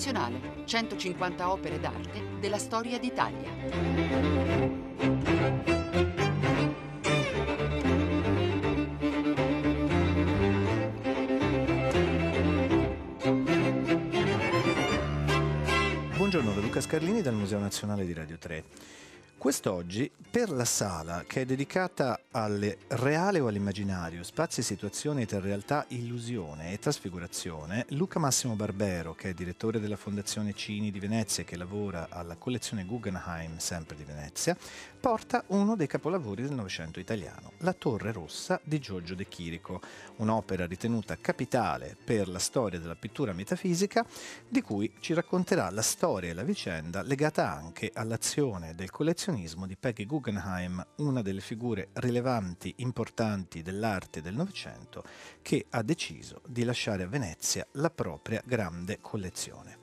nazionale, 150 opere d'arte della storia d'Italia. Buongiorno, da Luca Scarlini dal Museo Nazionale di Radio 3. Quest'oggi, per la sala che è dedicata al reale o all'immaginario, spazi e situazioni tra realtà, illusione e trasfigurazione, Luca Massimo Barbero, che è direttore della Fondazione Cini di Venezia e che lavora alla collezione Guggenheim, sempre di Venezia, porta uno dei capolavori del Novecento italiano, La Torre Rossa di Giorgio De Chirico, un'opera ritenuta capitale per la storia della pittura metafisica, di cui ci racconterà la storia e la vicenda legata anche all'azione del collezionista di Peggy Guggenheim, una delle figure rilevanti, importanti dell'arte del Novecento, che ha deciso di lasciare a Venezia la propria grande collezione.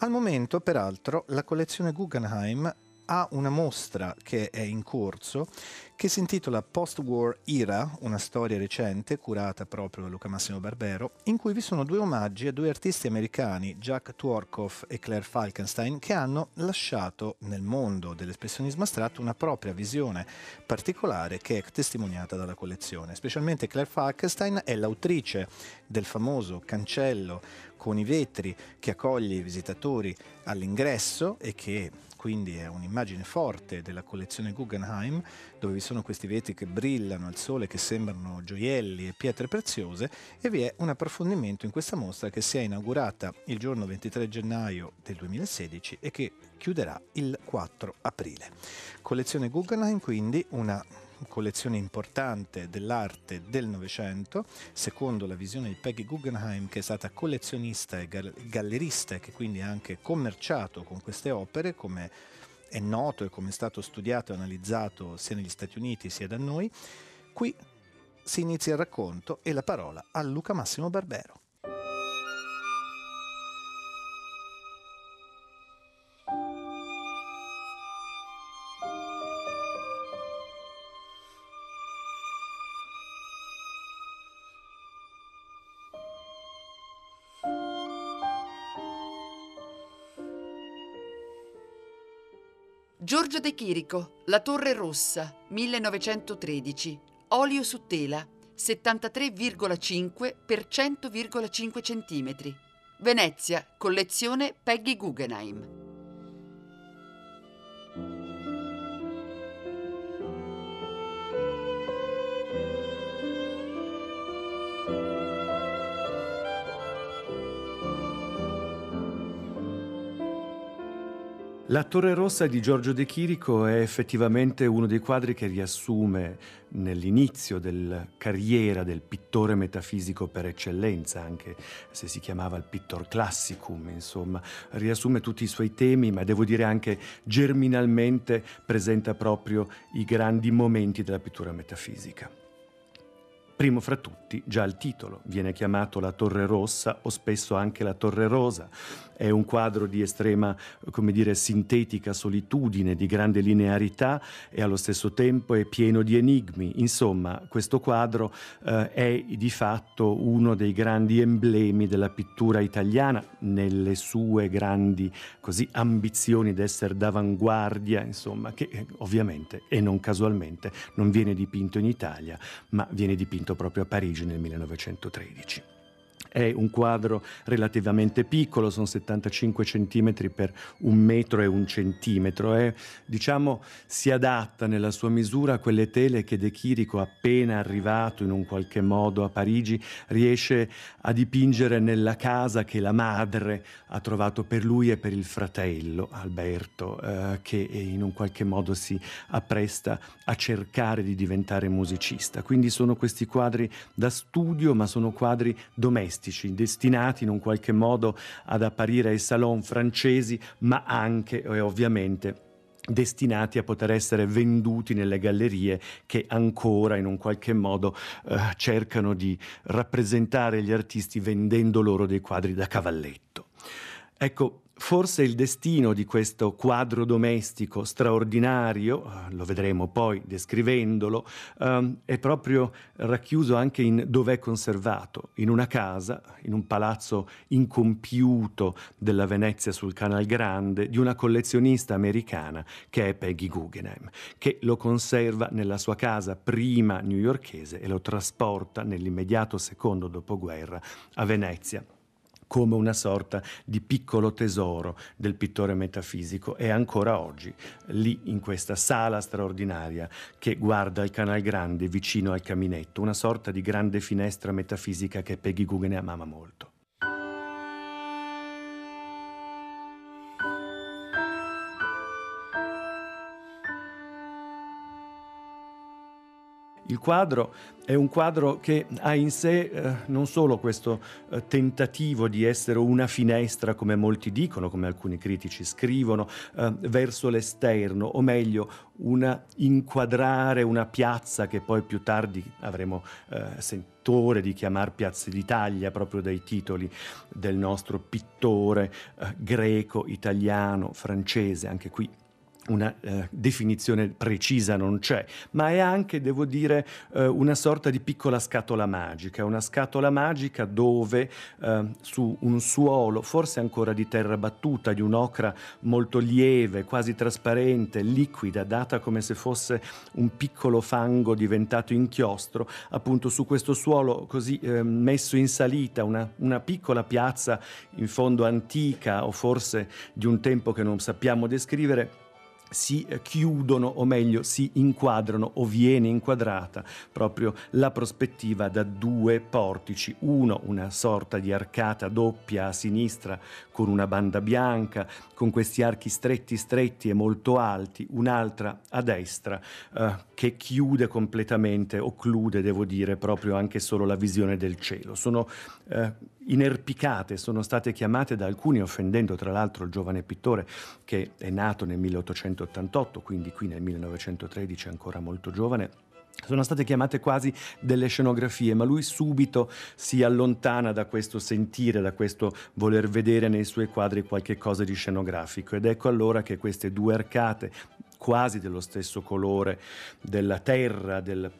Al momento, peraltro, la collezione Guggenheim ha una mostra che è in corso che si intitola Postwar Era, una storia recente curata proprio da Luca Massimo Barbero, in cui vi sono due omaggi a due artisti americani, Jack Tworkov e Claire Falkenstein, che hanno lasciato nel mondo dell'espressionismo astratto una propria visione particolare che è testimoniata dalla collezione. Specialmente Claire Falkenstein è l'autrice del famoso cancello con i vetri che accoglie i visitatori all'ingresso e che quindi è un'immagine forte della collezione Guggenheim, dove vi sono questi vetri che brillano al sole, che sembrano gioielli e pietre preziose, e vi è un approfondimento in questa mostra che si è inaugurata il giorno 23 gennaio del 2016 e che chiuderà il 4 aprile. Collezione Guggenheim, quindi una collezione importante dell'arte del Novecento, secondo la visione di Peggy Guggenheim, che è stata collezionista e gallerista e che quindi ha anche commerciato con queste opere, come è noto e come è stato studiato e analizzato sia negli Stati Uniti sia da noi. Qui si inizia il racconto e la parola a Luca Massimo Barbero. Giorgio De Chirico, La Torre Rossa, 1913, olio su tela, 73,5 x 100,5 cm. Venezia, collezione Peggy Guggenheim. La Torre Rossa di Giorgio De Chirico è effettivamente uno dei quadri che riassume nell'inizio della carriera del pittore metafisico per eccellenza, anche se si chiamava il pittor classicum, insomma, riassume tutti i suoi temi, ma devo dire anche germinalmente presenta proprio i grandi momenti della pittura metafisica. Primo fra tutti, già il titolo, viene chiamato La Torre Rossa o spesso anche La Torre Rosa. È un quadro di estrema, come dire, sintetica solitudine, di grande linearità e allo stesso tempo è pieno di enigmi. Insomma, questo quadro è di fatto uno dei grandi emblemi della pittura italiana nelle sue grandi così ambizioni di essere d'avanguardia, insomma, che ovviamente e non casualmente non viene dipinto in Italia, ma viene dipinto proprio a Parigi nel 1913. È un quadro relativamente piccolo, sono 75 centimetri per 1 metro e 1 centimetro, e diciamo si adatta nella sua misura a quelle tele che De Chirico, appena arrivato in un qualche modo a Parigi, riesce a dipingere nella casa che la madre ha trovato per lui e per il fratello Alberto, che in un qualche modo si appresta a cercare di diventare musicista. Quindi sono questi quadri da studio, ma sono quadri domestici, destinati in un qualche modo ad apparire ai salon francesi, ma anche e ovviamente destinati a poter essere venduti nelle gallerie che ancora in un qualche modo cercano di rappresentare gli artisti vendendo loro dei quadri da cavalletto. Ecco, Forse il destino di questo quadro domestico straordinario, lo vedremo poi descrivendolo, è proprio racchiuso anche in dov'è conservato, in una casa, in un palazzo incompiuto della Venezia sul Canal Grande, di una collezionista americana che è Peggy Guggenheim, che lo conserva nella sua casa prima newyorkese e lo trasporta nell'immediato secondo dopoguerra a Venezia, come una sorta di piccolo tesoro del pittore metafisico, e ancora oggi lì, in questa sala straordinaria che guarda il Canal Grande vicino al caminetto, una sorta di grande finestra metafisica che Peggy Guggenheim ama molto. Il quadro è un quadro che ha in sé non solo questo tentativo di essere una finestra, come molti dicono, come alcuni critici scrivono, verso l'esterno, o meglio inquadrare una piazza che poi più tardi avremo sentore di chiamar Piazza d'Italia, proprio dai titoli del nostro pittore greco, italiano, francese. Anche qui una definizione precisa non c'è, ma è anche, devo dire, una sorta di piccola scatola magica, dove su un suolo forse ancora di terra battuta, di un'ocra molto lieve, quasi trasparente, liquida, data come se fosse un piccolo fango diventato inchiostro, appunto su questo suolo così messo in salita, una piccola piazza in fondo antica, o forse di un tempo che non sappiamo descrivere, si chiudono, o meglio si inquadrano, o viene inquadrata proprio la prospettiva da due portici, uno una sorta di arcata doppia a sinistra con una banda bianca, con questi archi stretti e molto alti, un'altra a destra che chiude completamente, occlude, devo dire, proprio anche solo la visione del cielo. Sono inerpicate, sono state chiamate da alcuni, offendendo tra l'altro il giovane pittore che è nato nel 1888, quindi qui nel 1913 ancora molto giovane, sono state chiamate quasi delle scenografie, ma lui subito si allontana da questo sentire, da questo voler vedere nei suoi quadri qualche cosa di scenografico, ed ecco allora che queste due arcate quasi dello stesso colore della terra, della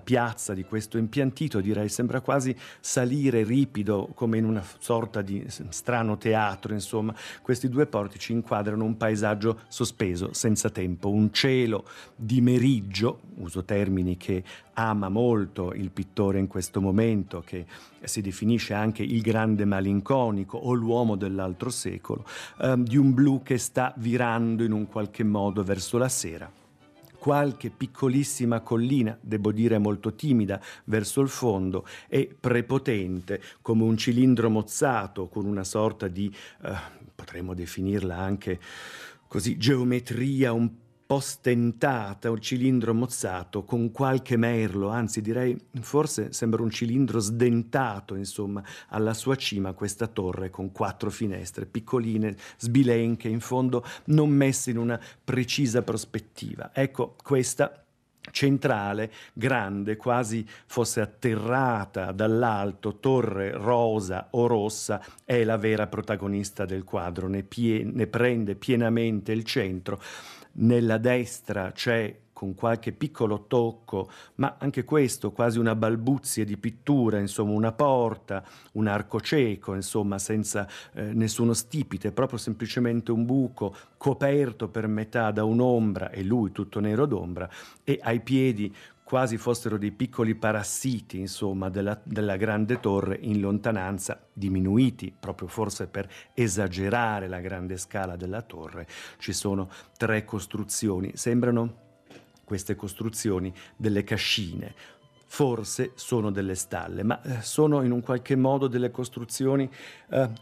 piazza, di questo impiantito, direi, sembra quasi salire ripido come in una sorta di strano teatro, insomma. Questi due portici inquadrano un paesaggio sospeso, senza tempo, un cielo di meriggio, uso termini che ama molto il pittore in questo momento, che si definisce anche il grande malinconico o l'uomo dell'altro secolo, di un blu che sta virando in un qualche modo verso la sera, qualche piccolissima collina, devo dire molto timida, verso il fondo, e prepotente come un cilindro mozzato, con una sorta di, potremmo definirla anche così, geometria un po' stentata, un cilindro mozzato con qualche merlo, anzi direi forse sembra un cilindro sdentato, insomma. Alla sua cima questa torre con quattro finestre piccoline, sbilenche, in fondo non messe in una precisa prospettiva. Ecco, questa centrale, grande, quasi fosse atterrata dall'alto, torre rosa o rossa, è la vera protagonista del quadro, ne prende pienamente il centro. Nella destra c'è, con qualche piccolo tocco, ma anche questo quasi una balbuzia di pittura, insomma, una porta, un arco cieco, insomma, senza nessuno stipite, proprio semplicemente un buco coperto per metà da un'ombra, e lui tutto nero d'ombra, e ai piedi quasi fossero dei piccoli parassiti, insomma, della grande torre, in lontananza, diminuiti, proprio forse per esagerare la grande scala della torre. Ci sono tre costruzioni, sembrano queste costruzioni delle cascine, forse sono delle stalle, ma sono in un qualche modo delle costruzioni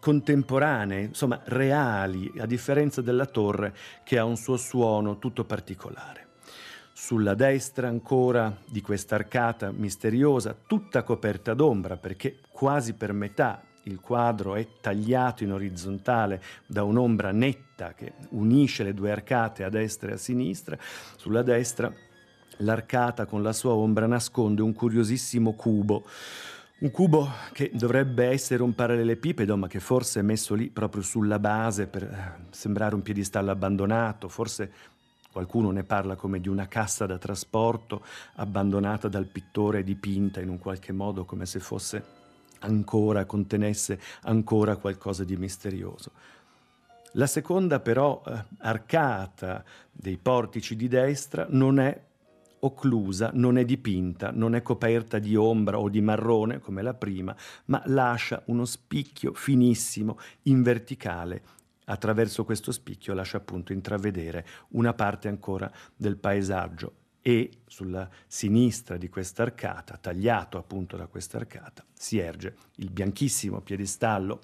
contemporanee, insomma reali, a differenza della torre che ha un suo suono tutto particolare. Sulla destra ancora di quest'arcata misteriosa, tutta coperta d'ombra, perché quasi per metà il quadro è tagliato in orizzontale da un'ombra netta che unisce le due arcate a destra e a sinistra. Sulla destra l'arcata con la sua ombra nasconde un curiosissimo cubo, Un cubo che dovrebbe essere un parallelepipedo, ma che forse è messo lì proprio sulla base per sembrare un piedistallo abbandonato. Forse qualcuno ne parla come di una cassa da trasporto abbandonata dal pittore e dipinta in un qualche modo come se fosse ancora, contenesse ancora qualcosa di misterioso. La seconda però arcata dei portici di destra non è occlusa, non è dipinta, non è coperta di ombra o di marrone come la prima, ma lascia uno spicchio finissimo in verticale. Attraverso questo spicchio lascia appunto intravedere una parte ancora del paesaggio. E sulla sinistra di quest'arcata, tagliato appunto da quest'arcata, si erge il bianchissimo piedistallo,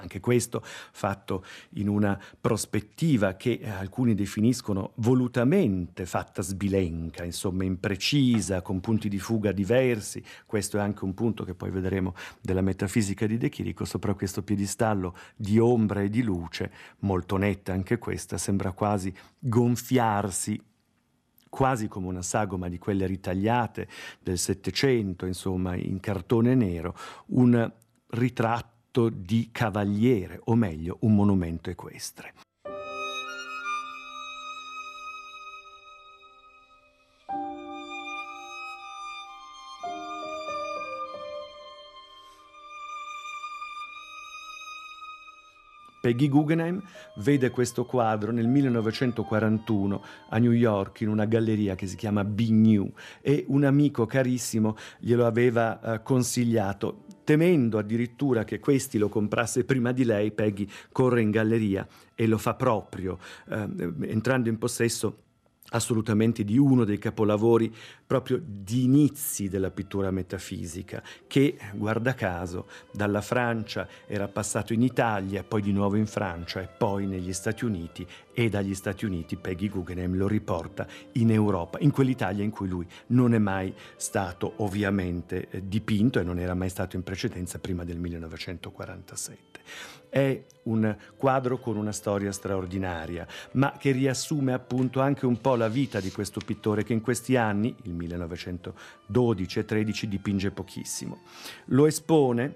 anche questo fatto in una prospettiva che alcuni definiscono volutamente fatta sbilenca, insomma imprecisa, con punti di fuga diversi. Questo è anche un punto che poi vedremo della metafisica di De Chirico, sopra questo piedistallo di ombra e di luce, molto netta anche questa, sembra quasi gonfiarsi, quasi come una sagoma di quelle ritagliate del Settecento, insomma, in cartone nero, un ritratto di cavaliere, o meglio, un monumento equestre. Peggy Guggenheim vede questo quadro nel 1941 a New York in una galleria che si chiama Big New, e un amico carissimo glielo aveva consigliato, temendo addirittura che questi lo comprasse prima di lei. Peggy corre in galleria e lo fa proprio, entrando in possesso assolutamente di uno dei capolavori proprio di inizi della pittura metafisica, che guarda caso dalla Francia era passato in Italia, poi di nuovo in Francia e poi negli Stati Uniti, e dagli Stati Uniti Peggy Guggenheim lo riporta in Europa, in quell'Italia in cui lui non è mai stato ovviamente dipinto e non era mai stato in precedenza prima del 1947. È un quadro con una storia straordinaria, ma che riassume appunto anche un po' la vita di questo pittore che in questi anni, il 1912 e 13, dipinge pochissimo. Lo espone,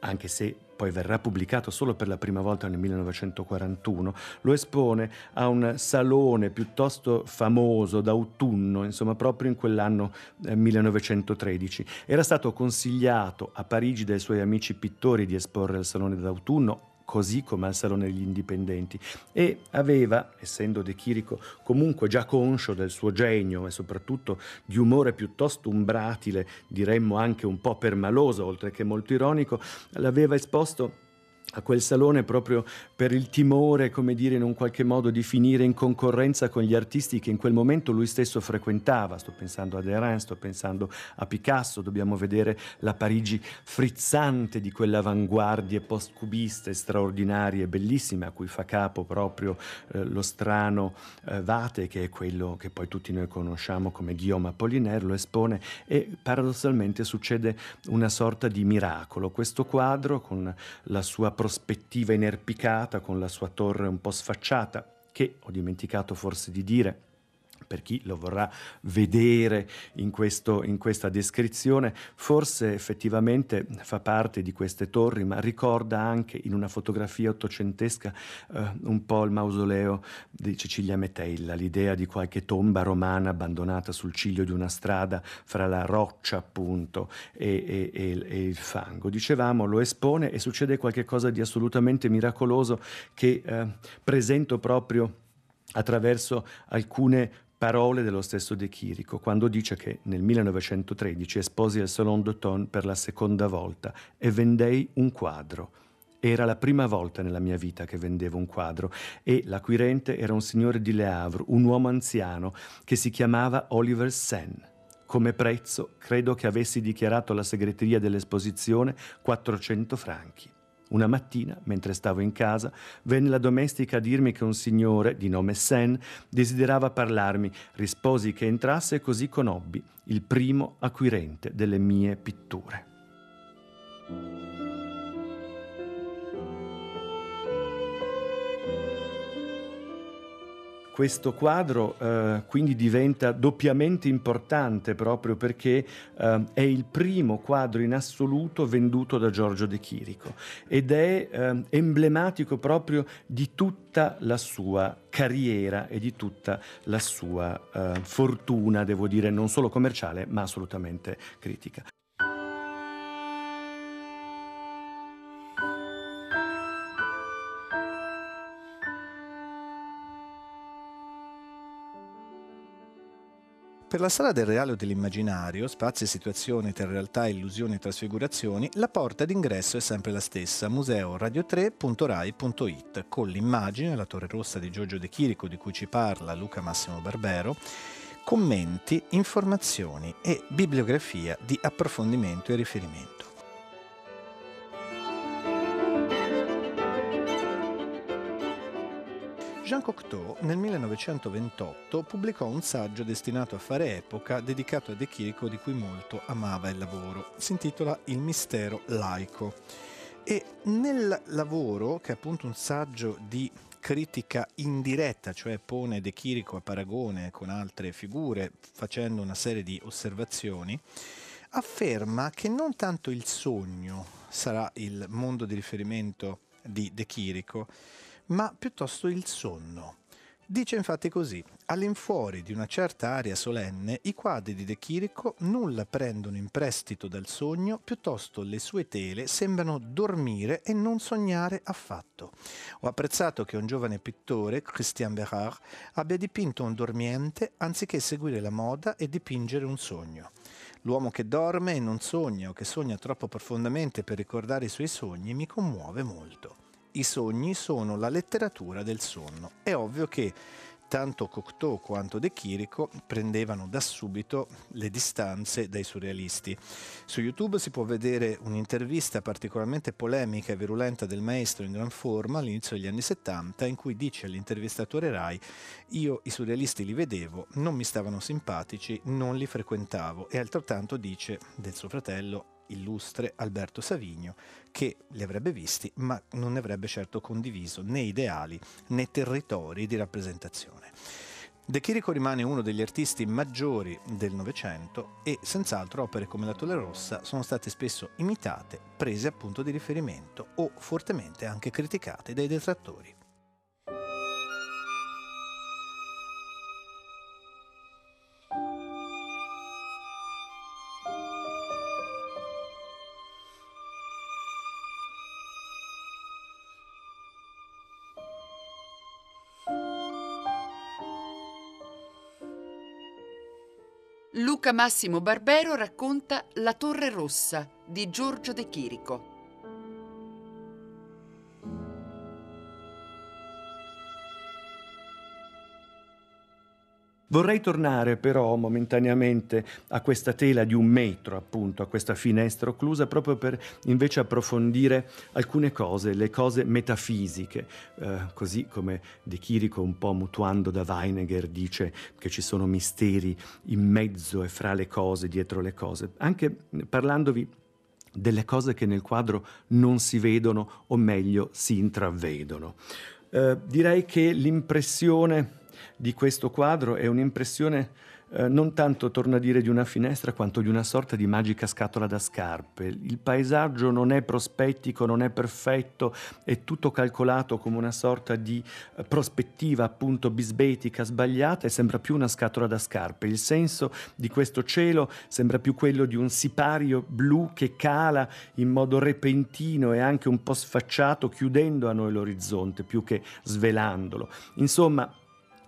anche se poi verrà pubblicato solo per la prima volta nel 1941, lo espone a un salone piuttosto famoso d'autunno, insomma proprio in quell'anno 1913. Era stato consigliato a Parigi dai suoi amici pittori di esporre al salone d'autunno, così come al Salone degli Indipendenti, e aveva, essendo De Chirico comunque già conscio del suo genio e soprattutto di umore piuttosto umbratile, diremmo anche un po' permaloso, oltre che molto ironico, l'aveva esposto a quel salone proprio per il timore, come dire, in un qualche modo di finire in concorrenza con gli artisti che in quel momento lui stesso frequentava. Sto pensando a Derain, sto pensando a Picasso. Dobbiamo vedere la Parigi frizzante di quelle avanguardie post-cubiste straordinarie e bellissime, a cui fa capo proprio lo strano Vate, che è quello che poi tutti noi conosciamo come Guillaume Apollinaire. Lo espone e paradossalmente succede una sorta di miracolo. Questo quadro, con la sua prospettiva inerpicata, con la sua torre un po' sfacciata, che ho dimenticato forse di dire per chi lo vorrà vedere in questa descrizione, forse effettivamente fa parte di queste torri, ma ricorda anche in una fotografia ottocentesca un po' il mausoleo di Cecilia Metella, l'idea di qualche tomba romana abbandonata sul ciglio di una strada fra la roccia appunto e il fango. Dicevamo, lo espone e succede qualche cosa di assolutamente miracoloso che presento proprio attraverso alcune parole dello stesso De Chirico, quando dice che nel 1913 esposi al Salon d'Automne per la seconda volta e vendei un quadro. Era la prima volta nella mia vita che vendevo un quadro, e l'acquirente era un signore di Le Havre, un uomo anziano che si chiamava Olivier Senn. Come prezzo credo che avessi dichiarato alla segreteria dell'esposizione 400 franchi. Una mattina, mentre stavo in casa, venne la domestica a dirmi che un signore, di nome Senn, desiderava parlarmi. Risposi che entrasse e così conobbi il primo acquirente delle mie pitture. Questo quadro quindi diventa doppiamente importante proprio perché è il primo quadro in assoluto venduto da Giorgio De Chirico ed è emblematico proprio di tutta la sua carriera e di tutta la sua fortuna, devo dire, non solo commerciale ma assolutamente critica. Per la sala del reale o dell'immaginario, spazi e situazioni tra realtà, illusioni e trasfigurazioni, la porta d'ingresso è sempre la stessa, museoradio3.rai.it, con l'immagine, la Torre Rossa di Giorgio De Chirico, di cui ci parla Luca Massimo Barbero, commenti, informazioni e bibliografia di approfondimento e riferimento. Jean Cocteau nel 1928 pubblicò un saggio destinato a fare epoca dedicato a De Chirico, di cui molto amava il lavoro. Si intitola Il mistero laico e nel lavoro, che è appunto un saggio di critica indiretta, cioè pone De Chirico a paragone con altre figure facendo una serie di osservazioni, afferma che non tanto il sogno sarà il mondo di riferimento di De Chirico, ma piuttosto il sonno. Dice infatti così: all'infuori di una certa aria solenne, i quadri di De Chirico nulla prendono in prestito dal sogno, piuttosto le sue tele sembrano dormire e non sognare affatto. Ho apprezzato che un giovane pittore, Christian Berard, abbia dipinto un dormiente anziché seguire la moda e dipingere un sogno. L'uomo che dorme e non sogna, o che sogna troppo profondamente per ricordare i suoi sogni, mi commuove molto. I sogni sono la letteratura del sonno. È ovvio che tanto Cocteau quanto De Chirico prendevano da subito le distanze dai surrealisti. Su YouTube si può vedere un'intervista particolarmente polemica e virulenta del maestro in gran forma all'inizio degli anni 70, in cui dice all'intervistatore Rai: io i surrealisti li vedevo, non mi stavano simpatici, non li frequentavo. E altrettanto dice del suo fratello illustre Alberto Savinio, che li avrebbe visti ma non ne avrebbe certo condiviso né ideali né territori di rappresentazione. De Chirico rimane uno degli artisti maggiori del Novecento e senz'altro opere come La Torre Rossa sono state spesso imitate, prese appunto di riferimento o fortemente anche criticate dai detrattori. Luca Massimo Barbero racconta La Torre Rossa di Giorgio De Chirico. Vorrei tornare però momentaneamente a questa tela di un metro, appunto, a questa finestra occlusa, proprio per invece approfondire alcune cose, le cose metafisiche, così come De Chirico, un po' mutuando da Heidegger, dice che ci sono misteri in mezzo e fra le cose, dietro le cose, anche parlandovi delle cose che nel quadro non si vedono, o meglio si intravedono. Direi che l'impressione di questo quadro è un'impressione non tanto, torno a dire, di una finestra quanto di una sorta di magica scatola da scarpe. Il paesaggio non è prospettico, non è perfetto, è tutto calcolato come una sorta di prospettiva appunto bisbetica, sbagliata, e sembra più una scatola da scarpe. Il senso di questo cielo sembra più quello di un sipario blu che cala in modo repentino e anche un po' sfacciato, chiudendo a noi l'orizzonte più che svelandolo. Insomma,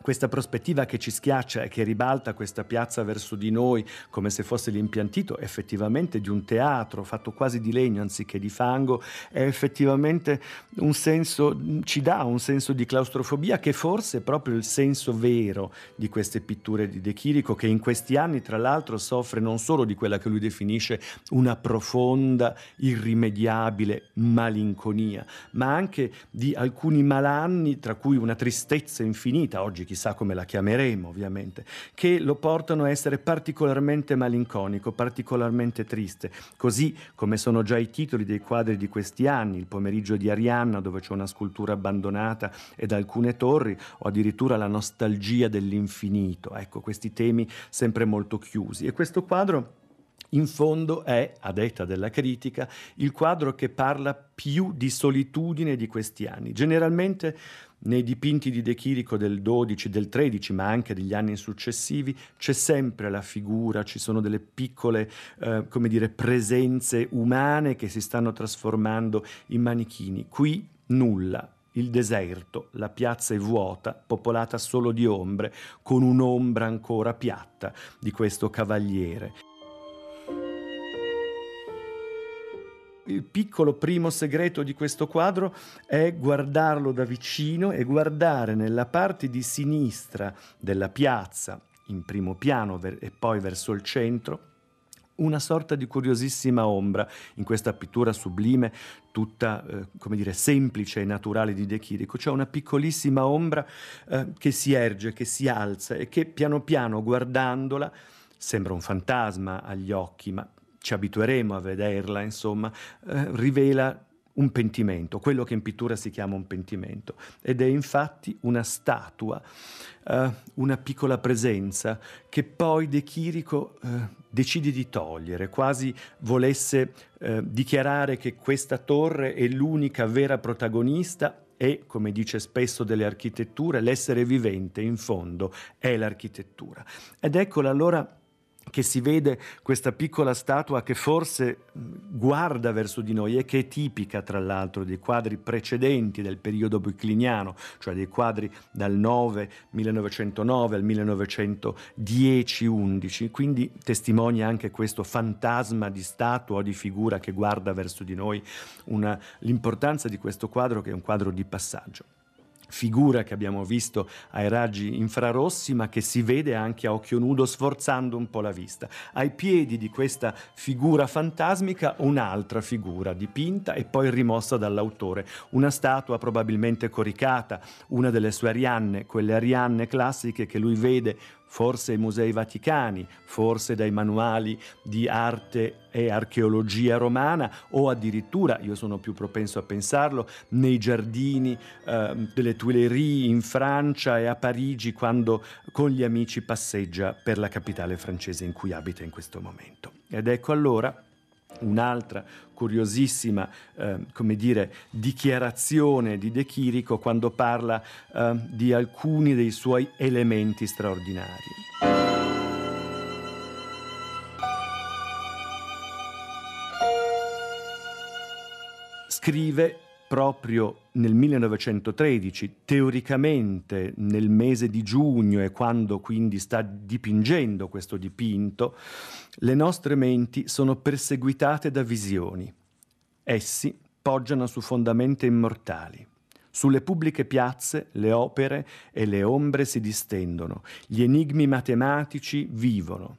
questa prospettiva che ci schiaccia e che ribalta questa piazza verso di noi come se fosse l'impiantito effettivamente di un teatro fatto quasi di legno anziché di fango, è effettivamente un senso, ci dà un senso di claustrofobia che forse è proprio il senso vero di queste pitture di De Chirico, che in questi anni tra l'altro soffre non solo di quella che lui definisce una profonda, irrimediabile malinconia, ma anche di alcuni malanni, tra cui una tristezza infinita. Oggi chissà come la chiameremo ovviamente, che lo portano a essere particolarmente malinconico, particolarmente triste, così come sono già i titoli dei quadri di questi anni, Il pomeriggio di Arianna, dove c'è una scultura abbandonata ed alcune torri, o addirittura La nostalgia dell'infinito. Ecco, questi temi sempre molto chiusi, e questo quadro in fondo è, a detta della critica, il quadro che parla più di solitudine di questi anni. Generalmente nei dipinti di De Chirico del 12, del 13, ma anche degli anni successivi, c'è sempre la figura, ci sono delle piccole presenze umane che si stanno trasformando in manichini. Qui nulla. Il deserto, la piazza è vuota, popolata solo di ombre, con un'ombra ancora piatta di questo cavaliere. Il piccolo primo segreto di questo quadro è guardarlo da vicino e guardare nella parte di sinistra della piazza, in primo piano e poi verso il centro, una sorta di curiosissima ombra in questa pittura sublime, tutta semplice e naturale di De Chirico. C'è una piccolissima ombra che si erge, che si alza e che piano piano, guardandola, sembra un fantasma agli occhi, ma ci abitueremo a vederla, insomma, rivela un pentimento, quello che in pittura si chiama un pentimento, ed è infatti una statua, una piccola presenza che poi De Chirico decide di togliere, quasi volesse dichiarare che questa torre è l'unica vera protagonista e, come dice spesso delle architetture, l'essere vivente in fondo è l'architettura. Ed eccola allora che si vede questa piccola statua che forse guarda verso di noi e che è tipica tra l'altro dei quadri precedenti del periodo bucliniano, cioè dei quadri dal 1909 al 1910-11, quindi testimonia anche questo fantasma di statua o di figura che guarda verso di noi l'importanza di questo quadro, che è un quadro di passaggio. Figura che abbiamo visto ai raggi infrarossi, ma che si vede anche a occhio nudo sforzando un po' la vista. Ai piedi di questa figura fantasmica un'altra figura dipinta e poi rimossa dall'autore, una statua probabilmente coricata, una delle sue Arianne, quelle Arianne classiche che lui vede forse ai Musei Vaticani, forse dai manuali di arte e archeologia romana, o addirittura, io sono più propenso a pensarlo, nei giardini delle Tuileries in Francia e a Parigi, quando con gli amici passeggia per la capitale francese in cui abita in questo momento. Ed ecco allora un'altra curiosissima dichiarazione di De Chirico quando parla di alcuni dei suoi elementi straordinari. Scrive proprio nel 1913, teoricamente nel mese di giugno, e quando quindi sta dipingendo questo dipinto: le nostre menti sono perseguitate da visioni. Essi poggiano su fondamenta immortali. Sulle pubbliche piazze le opere e le ombre si distendono, gli enigmi matematici vivono.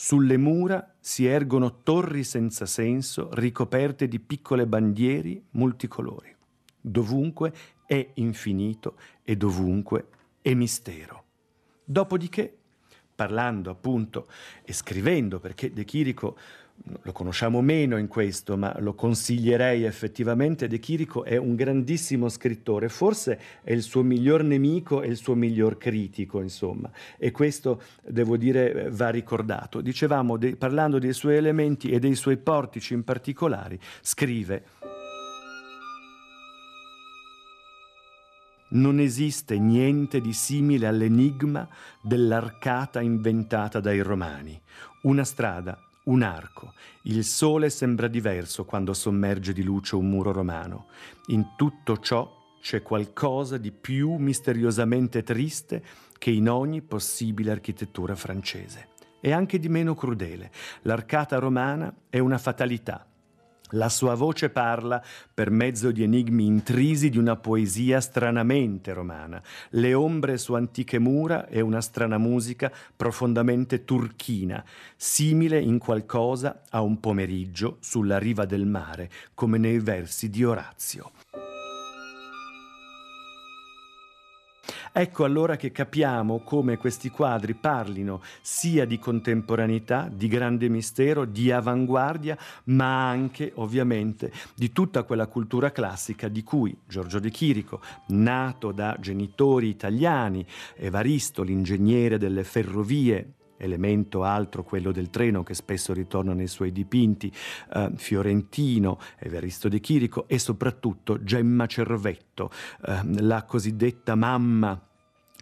Sulle mura si ergono torri senza senso, ricoperte di piccole bandiere multicolori. Dovunque è infinito e dovunque è mistero. Dopodiché, parlando appunto e scrivendo, perché De Chirico lo conosciamo meno in questo, ma lo consiglierei effettivamente. De Chirico è un grandissimo scrittore, forse è il suo miglior nemico e il suo miglior critico, insomma, e questo, devo dire, va ricordato. Dicevamo, parlando dei suoi elementi e dei suoi portici in particolare, scrive: non esiste niente di simile all'enigma dell'arcata inventata dai romani. Una strada, un arco. Il sole sembra diverso quando sommerge di luce un muro romano. In tutto ciò c'è qualcosa di più misteriosamente triste che in ogni possibile architettura francese. E anche di meno crudele. L'arcata romana è una fatalità. La sua voce parla per mezzo di enigmi intrisi di una poesia stranamente romana. Le ombre su antiche mura e una strana musica profondamente turchina, simile in qualcosa a un pomeriggio sulla riva del mare, come nei versi di Orazio. Ecco allora che capiamo come questi quadri parlino sia di contemporaneità, di grande mistero, di avanguardia, ma anche ovviamente di tutta quella cultura classica di cui Giorgio De Chirico, nato da genitori italiani, Evaristo, l'ingegnere delle ferrovie, elemento altro quello del treno che spesso ritorna nei suoi dipinti, fiorentino, Evaristo De Chirico, e soprattutto Gemma Cervetto, la cosiddetta mamma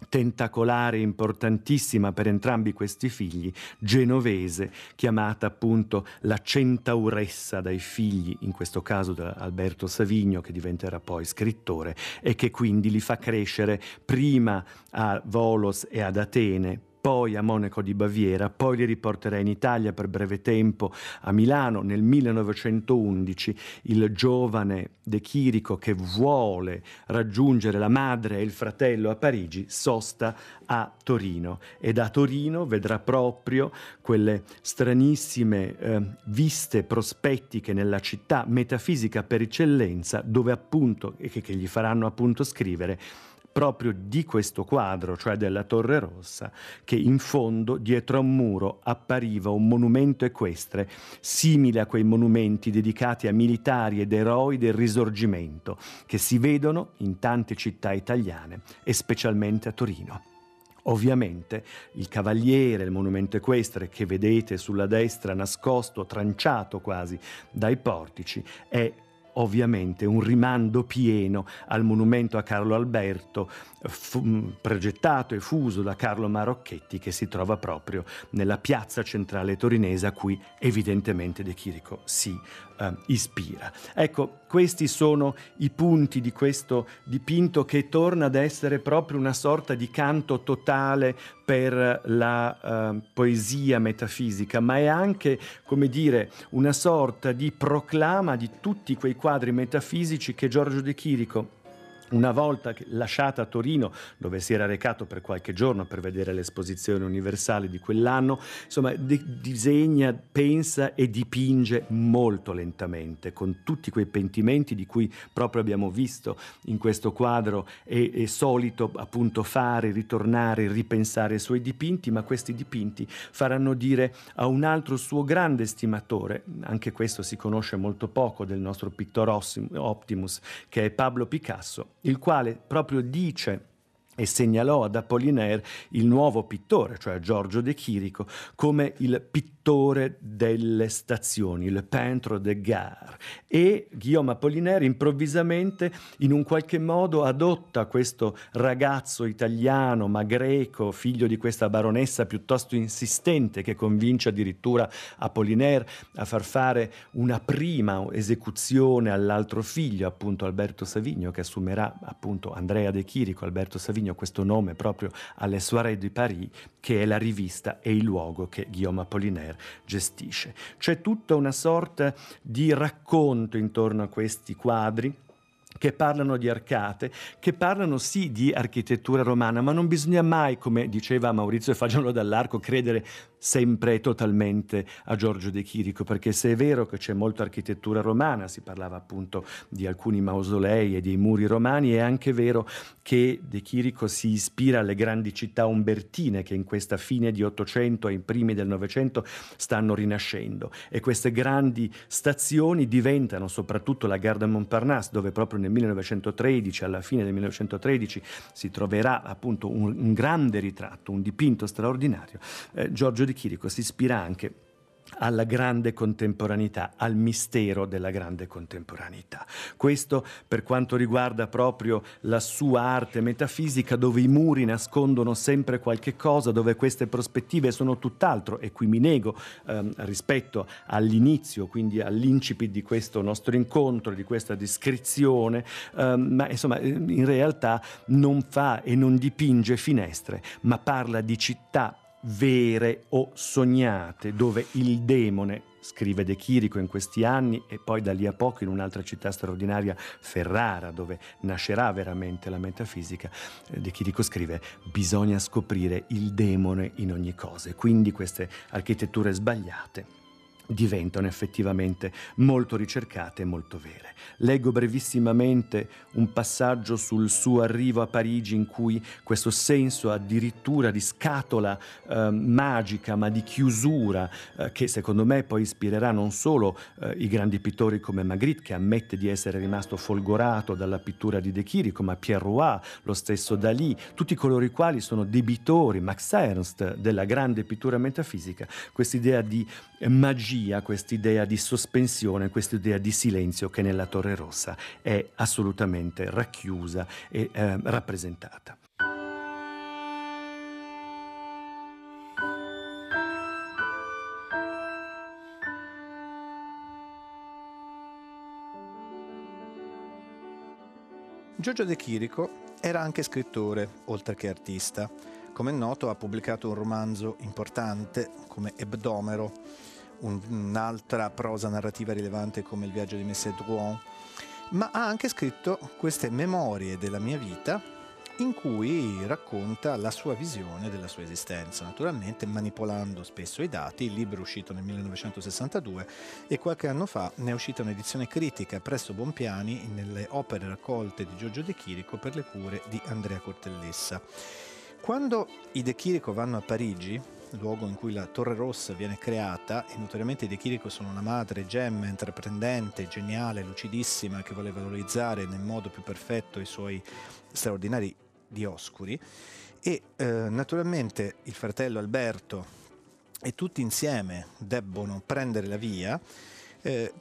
tentacolare importantissima per entrambi questi figli, genovese, chiamata appunto la centauressa dai figli, in questo caso da Alberto Savinio, che diventerà poi scrittore e che quindi li fa crescere prima a Volos e ad Atene, poi a Monaco di Baviera, poi li riporterà in Italia per breve tempo a Milano. Nel 1911 il giovane De Chirico, che vuole raggiungere la madre e il fratello a Parigi, sosta a Torino, e da Torino vedrà proprio quelle stranissime viste prospettiche nella città metafisica per eccellenza, dove appunto, e che gli faranno appunto scrivere proprio di questo quadro, cioè della Torre Rossa, che in fondo dietro a un muro appariva un monumento equestre simile a quei monumenti dedicati a militari ed eroi del Risorgimento che si vedono in tante città italiane e specialmente a Torino. Ovviamente il cavaliere, il monumento equestre che vedete sulla destra nascosto, tranciato quasi dai portici, è ovviamente un rimando pieno al monumento a Carlo Alberto progettato e fuso da Carlo Marocchetti, che si trova proprio nella piazza centrale torinese, a cui evidentemente De Chirico si ispira. Ecco, questi sono i punti di questo dipinto, che torna ad essere proprio una sorta di canto totale per la poesia metafisica, ma è anche, come dire, una sorta di proclama di tutti quei quadri metafisici che Giorgio De Chirico, una volta lasciata Torino, dove si era recato per qualche giorno per vedere l'esposizione universale di quell'anno, insomma, disegna, pensa e dipinge molto lentamente, con tutti quei pentimenti di cui proprio abbiamo visto in questo quadro. È solito appunto fare, ritornare, ripensare i suoi dipinti, ma questi dipinti faranno dire a un altro suo grande stimatore, anche questo si conosce molto poco del nostro Pictor Optimus, che è Pablo Picasso, il quale proprio dice e segnalò ad Apollinaire il nuovo pittore, cioè Giorgio De Chirico, come il pittore delle stazioni, le peintre de gare. E Guillaume Apollinaire improvvisamente in un qualche modo adotta questo ragazzo italiano ma greco, figlio di questa baronessa piuttosto insistente, che convince addirittura Apollinaire a far fare una prima esecuzione all'altro figlio, appunto Alberto Savinio, che assumerà appunto Andrea De Chirico, Alberto Savinio, questo nome proprio alle Soirées de Paris, che è la rivista e il luogo che Guillaume Apollinaire gestisce. C'è tutta una sorta di racconto intorno a questi quadri, che parlano di arcate, che parlano sì di architettura romana, ma non bisogna mai, come diceva Maurizio Fagiolo dall'Arco, credere sempre e totalmente a Giorgio De Chirico, perché se è vero che c'è molta architettura romana, si parlava appunto di alcuni mausolei e dei muri romani, è anche vero che De Chirico si ispira alle grandi città umbertine, che in questa fine di Ottocento e in primi del Novecento stanno rinascendo, e queste grandi stazioni diventano soprattutto la Gare de Montparnasse, dove proprio nel 1913, alla fine del 1913, si troverà appunto un grande ritratto, un dipinto straordinario. Giorgio De Chirico si ispira anche alla grande contemporaneità, al mistero della grande contemporaneità. Questo per quanto riguarda proprio la sua arte metafisica, dove i muri nascondono sempre qualche cosa, dove queste prospettive sono tutt'altro, e qui mi nego rispetto all'inizio, quindi all'incipit di questo nostro incontro, di questa descrizione, ma insomma in realtà non fa e non dipinge finestre, ma parla di città vere o sognate, dove il demone, scrive De Chirico in questi anni, e poi da lì a poco in un'altra città straordinaria, Ferrara, dove nascerà veramente la metafisica, De Chirico scrive: bisogna scoprire il demone in ogni cosa. E quindi queste architetture sbagliate diventano effettivamente molto ricercate e molto vere. Leggo brevissimamente un passaggio sul suo arrivo a Parigi in cui questo senso addirittura di scatola magica, ma di chiusura, che secondo me poi ispirerà non solo i grandi pittori come Magritte, che ammette di essere rimasto folgorato dalla pittura di De Chirico, ma Pierre Roy, lo stesso Dalì, tutti coloro i quali sono debitori, Max Ernst, della grande pittura metafisica, quest'idea di magia, quest'idea di sospensione, quest'idea di silenzio che nella Torre Rossa è assolutamente racchiusa e rappresentata. Giorgio De Chirico era anche scrittore, oltre che artista. Come è noto, ha pubblicato un romanzo importante come Ebdomero, un'altra prosa narrativa rilevante come Il viaggio di Monsieur Dudron, ma ha anche scritto queste Memorie della mia vita, in cui racconta la sua visione della sua esistenza, naturalmente manipolando spesso i dati. Il libro è uscito nel 1962 e qualche anno fa ne è uscita un'edizione critica presso Bompiani nelle opere raccolte di Giorgio De Chirico per le cure di Andrea Cortellessa. Quando i De Chirico vanno a Parigi, luogo in cui la Torre Rossa viene creata, e notoriamente De Chirico sono una madre gemma, intraprendente, geniale, lucidissima, che vuole valorizzare nel modo più perfetto i suoi straordinari dioscuri, e naturalmente il fratello Alberto e tutti insieme debbono prendere la via.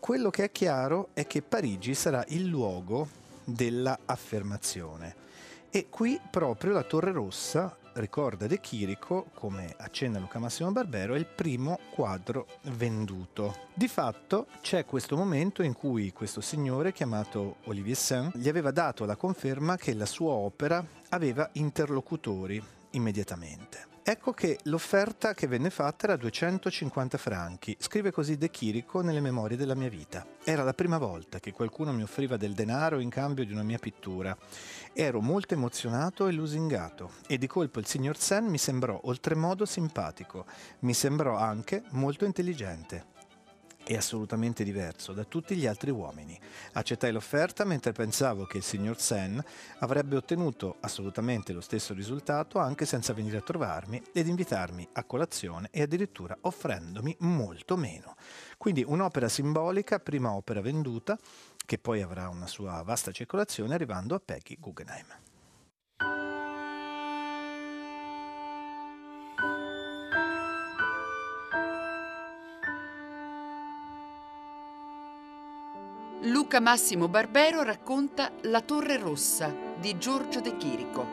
Quello che è chiaro è che Parigi sarà il luogo della affermazione, e qui proprio la Torre Rossa, ricorda De Chirico, come accenna Luca Massimo Barbero, è il primo quadro venduto. Di fatto c'è questo momento in cui questo signore, chiamato Olivier Senn, gli aveva dato la conferma che la sua opera aveva interlocutori immediatamente. Ecco che l'offerta che venne fatta era 250 franchi. Scrive così De Chirico nelle Memorie della mia vita. Era la prima volta che qualcuno mi offriva del denaro in cambio di una mia pittura. Ero molto emozionato e lusingato, e di colpo il signor Senn mi sembrò oltremodo simpatico. Mi sembrò anche molto intelligente. È assolutamente diverso da tutti gli altri uomini. Accettai l'offerta mentre pensavo che il signor Senn avrebbe ottenuto assolutamente lo stesso risultato anche senza venire a trovarmi ed invitarmi a colazione, e addirittura offrendomi molto meno. Quindi un'opera simbolica, prima opera venduta, che poi avrà una sua vasta circolazione arrivando a Peggy Guggenheim. Luca Massimo Barbero racconta La Torre Rossa di Giorgio De Chirico.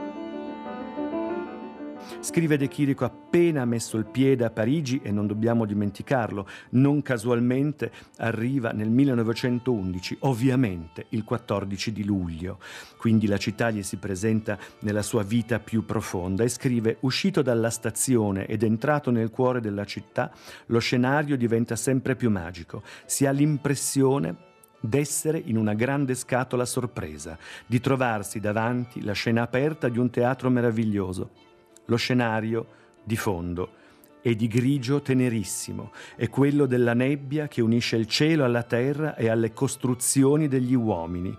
Scrive De Chirico appena messo il piede a Parigi, e non dobbiamo dimenticarlo, non casualmente arriva nel 1911, ovviamente il 14 di luglio, quindi la città gli si presenta nella sua vita più profonda, e scrive: uscito dalla stazione ed entrato nel cuore della città, lo scenario diventa sempre più magico, si ha l'impressione d'essere in una grande scatola sorpresa, di trovarsi davanti la scena aperta di un teatro meraviglioso. Lo scenario di fondo è di grigio tenerissimo, è quello della nebbia che unisce il cielo alla terra e alle costruzioni degli uomini.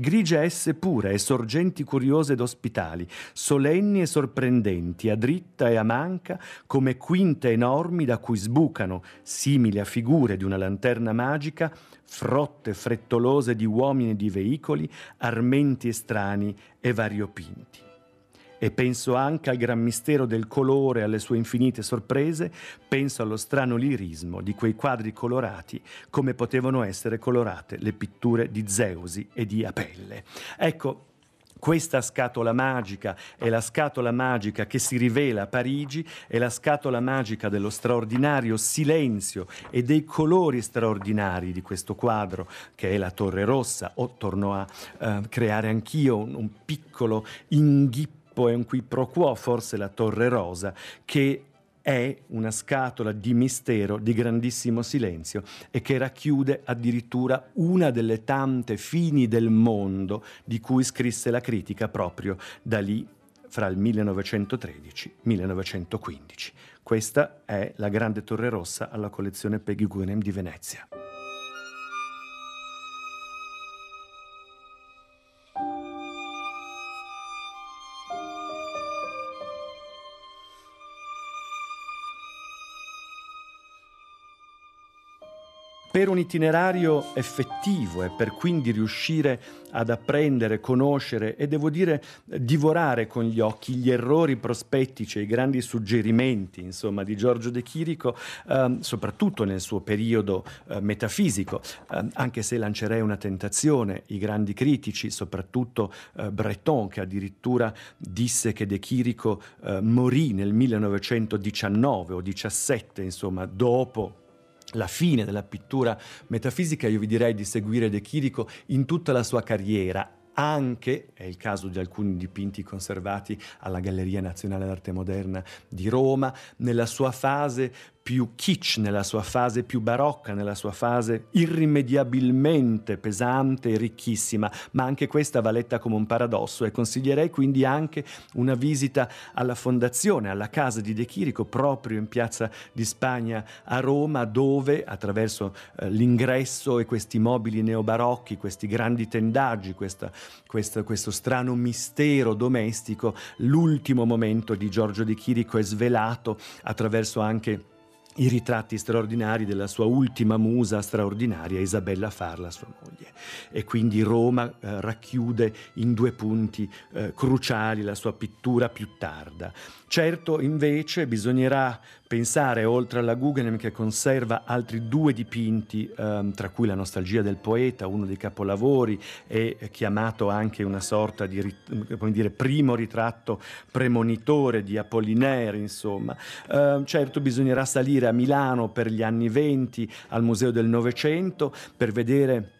Grigia esse pure, e sorgenti curiose ed ospitali, solenni e sorprendenti, a dritta e a manca, come quinte enormi da cui sbucano, simili a figure di una lanterna magica, frotte frettolose di uomini e di veicoli, armenti estranei e variopinti. E penso anche al gran mistero del colore, alle sue infinite sorprese, penso allo strano lirismo di quei quadri colorati, come potevano essere colorate le pitture di Zeusi e di Apelle. Ecco, questa scatola magica è la scatola magica che si rivela a Parigi, è la scatola magica dello straordinario silenzio e dei colori straordinari di questo quadro, che è la Torre Rossa. O torno a creare anch'io un piccolo inghippo, è un qui pro quo, forse, la Torre Rosa, che è una scatola di mistero, di grandissimo silenzio, e che racchiude addirittura una delle tante fini del mondo di cui scrisse la critica proprio Dalì, fra il 1913 e il 1915. Questa è la grande Torre Rossa alla collezione Peggy Guggenheim di Venezia. Per un itinerario effettivo e per quindi riuscire ad apprendere, conoscere e, devo dire, divorare con gli occhi gli errori prospettici e i grandi suggerimenti, insomma, di Giorgio De Chirico, soprattutto nel suo periodo metafisico, anche se lancerei una tentazione. I grandi critici, soprattutto Breton, che addirittura disse che De Chirico morì nel 1919 o 17, insomma, dopo la fine della pittura metafisica, io vi direi di seguire De Chirico in tutta la sua carriera, anche, è il caso di alcuni dipinti conservati alla Galleria Nazionale d'Arte Moderna di Roma, nella sua fase più kitsch, nella sua fase più barocca, nella sua fase irrimediabilmente pesante e ricchissima, ma anche questa va letta come un paradosso, e consiglierei quindi anche una visita alla fondazione, alla casa di De Chirico, proprio in Piazza di Spagna a Roma, dove attraverso l'ingresso e questi mobili neobarocchi, questi grandi tendaggi, questo strano mistero domestico, l'ultimo momento di Giorgio De Chirico è svelato attraverso anche i ritratti straordinari della sua ultima musa straordinaria, Isabella Farla, sua moglie. E quindi Roma racchiude in due punti cruciali la sua pittura più tarda. Certo, invece, bisognerà pensare, oltre alla Guggenheim, che conserva altri due dipinti, tra cui La nostalgia del poeta, uno dei capolavori, e chiamato anche una sorta di, come dire, primo ritratto premonitore di Apollinaire, insomma. Certo, bisognerà salire a Milano per gli anni '20 al Museo del Novecento per vedere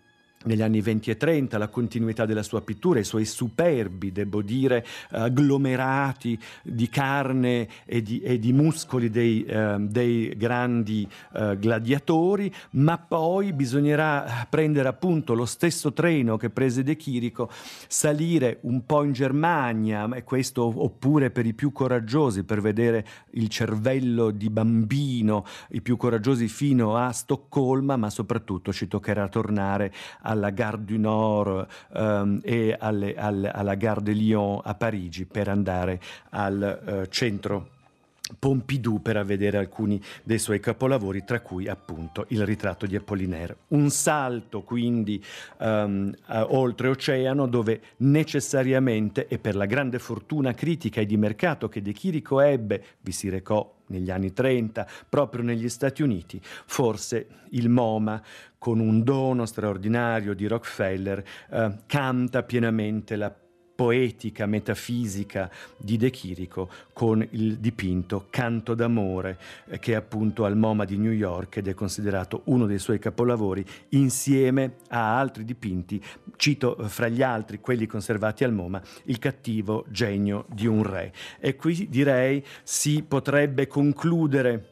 negli anni '20 e '30 la continuità della sua pittura, i suoi superbi, devo dire, agglomerati di carne e di muscoli dei grandi gladiatori, ma poi bisognerà prendere appunto lo stesso treno che prese De Chirico, salire un po' in Germania, e questo oppure per i più coraggiosi per vedere il cervello di bambino, i più coraggiosi fino a Stoccolma, ma soprattutto ci toccherà tornare alla Gare du Nord e alla Gare de Lyon a Parigi per andare al centro Pompidou per vedere alcuni dei suoi capolavori, tra cui appunto il ritratto di Apollinaire. Un salto quindi oltreoceano, dove necessariamente, e per la grande fortuna critica e di mercato che De Chirico ebbe, vi si recò negli anni '30 proprio negli Stati Uniti. Forse il MoMA, con un dono straordinario di Rockefeller, canta pienamente la poetica, metafisica di De Chirico con il dipinto Canto d'amore, che è appunto al MoMA di New York ed è considerato uno dei suoi capolavori, insieme a altri dipinti. Cito fra gli altri quelli conservati al MoMA, Il cattivo genio di un re. E qui direi si potrebbe concludere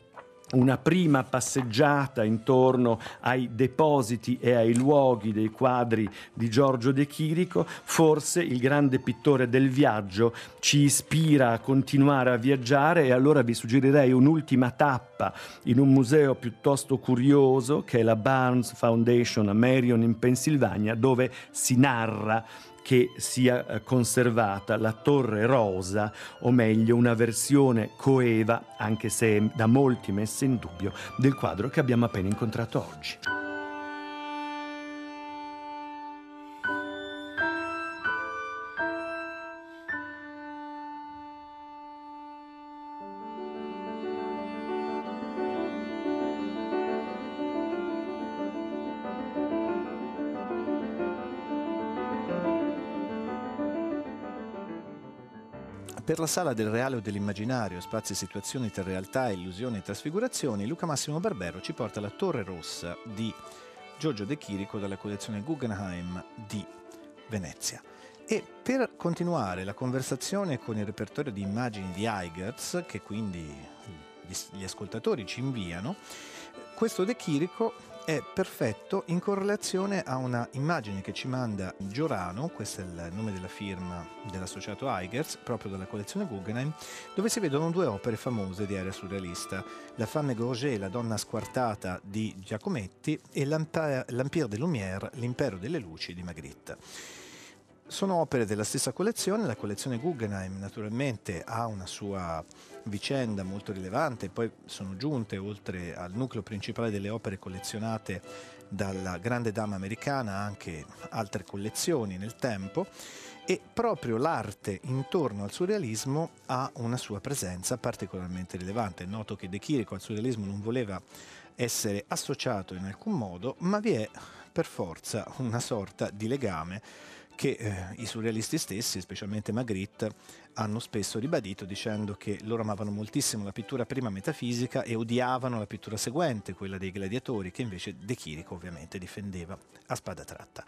una prima passeggiata intorno ai depositi e ai luoghi dei quadri di Giorgio De Chirico. Forse il grande pittore del viaggio ci ispira a continuare a viaggiare, e allora vi suggerirei un'ultima tappa in un museo piuttosto curioso, che è la Barnes Foundation a Marion in Pennsylvania, dove si narra che sia conservata la Torre Rosa, o meglio una versione coeva, anche se da molti messa in dubbio, del quadro che abbiamo appena incontrato oggi. Per la sala del reale o dell'immaginario, spazi e situazioni tra realtà, illusioni e trasfigurazioni, Luca Massimo Barbero ci porta alla Torre Rossa di Giorgio De Chirico dalla collezione Guggenheim di Venezia. E per continuare la conversazione con il repertorio di immagini di Eigerz, che quindi gli ascoltatori ci inviano, questo De Chirico è perfetto in correlazione a una immagine che ci manda Giorano, questo è il nome della firma dell'associato Eigers, proprio dalla collezione Guggenheim, dove si vedono due opere famose di area surrealista, La femme gorgée, La donna squartata di Giacometti e L'Empire des Lumières, L'impero delle luci di Magritte. Sono opere della stessa collezione, la collezione Guggenheim naturalmente ha una sua vicenda molto rilevante, poi sono giunte oltre al nucleo principale delle opere collezionate dalla grande dama americana anche altre collezioni nel tempo, e proprio l'arte intorno al surrealismo ha una sua presenza particolarmente rilevante. È noto che De Chirico al surrealismo non voleva essere associato in alcun modo, ma vi è per forza una sorta di legame che i surrealisti stessi, specialmente Magritte, hanno spesso ribadito dicendo che loro amavano moltissimo la pittura prima metafisica e odiavano la pittura seguente, quella dei gladiatori, che invece De Chirico ovviamente difendeva a spada tratta.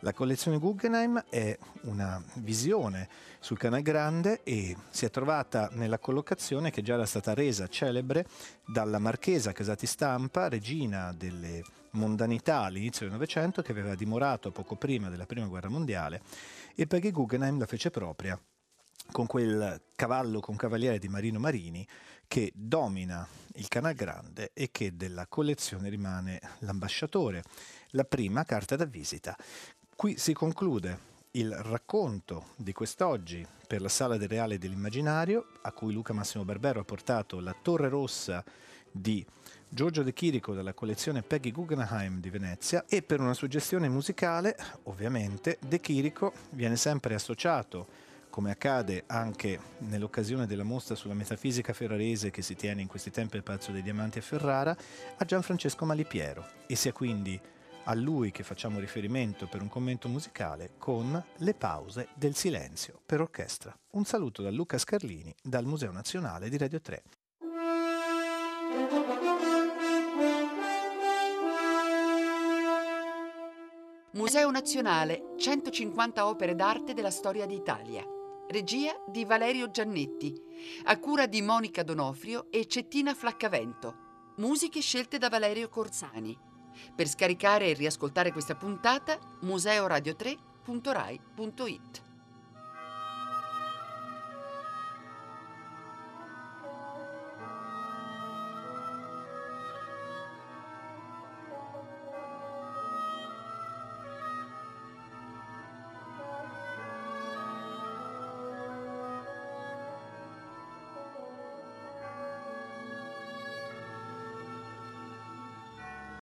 La collezione Guggenheim è una visione sul Canal Grande e si è trovata nella collocazione che già era stata resa celebre dalla marchesa Casati Stampa, regina delle mondanità all'inizio del Novecento, che aveva dimorato poco prima della Prima Guerra Mondiale, e Peggy Guggenheim la fece propria con quel cavallo con cavaliere di Marino Marini che domina il Canal Grande e che della collezione rimane l'ambasciatore, la prima carta da visita. Qui si conclude il racconto di quest'oggi per la Sala del Reale e dell'Immaginario, a cui Luca Massimo Barbero ha portato La Torre Rossa di Giorgio De Chirico dalla collezione Peggy Guggenheim di Venezia, e per una suggestione musicale, ovviamente, De Chirico viene sempre associato, come accade anche nell'occasione della mostra sulla metafisica ferrarese che si tiene in questi tempi al Palazzo dei Diamanti a Ferrara, a Gianfrancesco Malipiero, e sia quindi a lui che facciamo riferimento per un commento musicale con Le pause del silenzio per orchestra. Un saluto da Luca Scarlini dal Museo Nazionale di Radio 3. Museo Nazionale, 150 opere d'arte della storia d'Italia. Regia di Valerio Giannetti, a cura di Monica Donofrio e Cettina Flaccavento. Musiche scelte da Valerio Corzani. Per scaricare e riascoltare questa puntata, museoradio3.rai.it.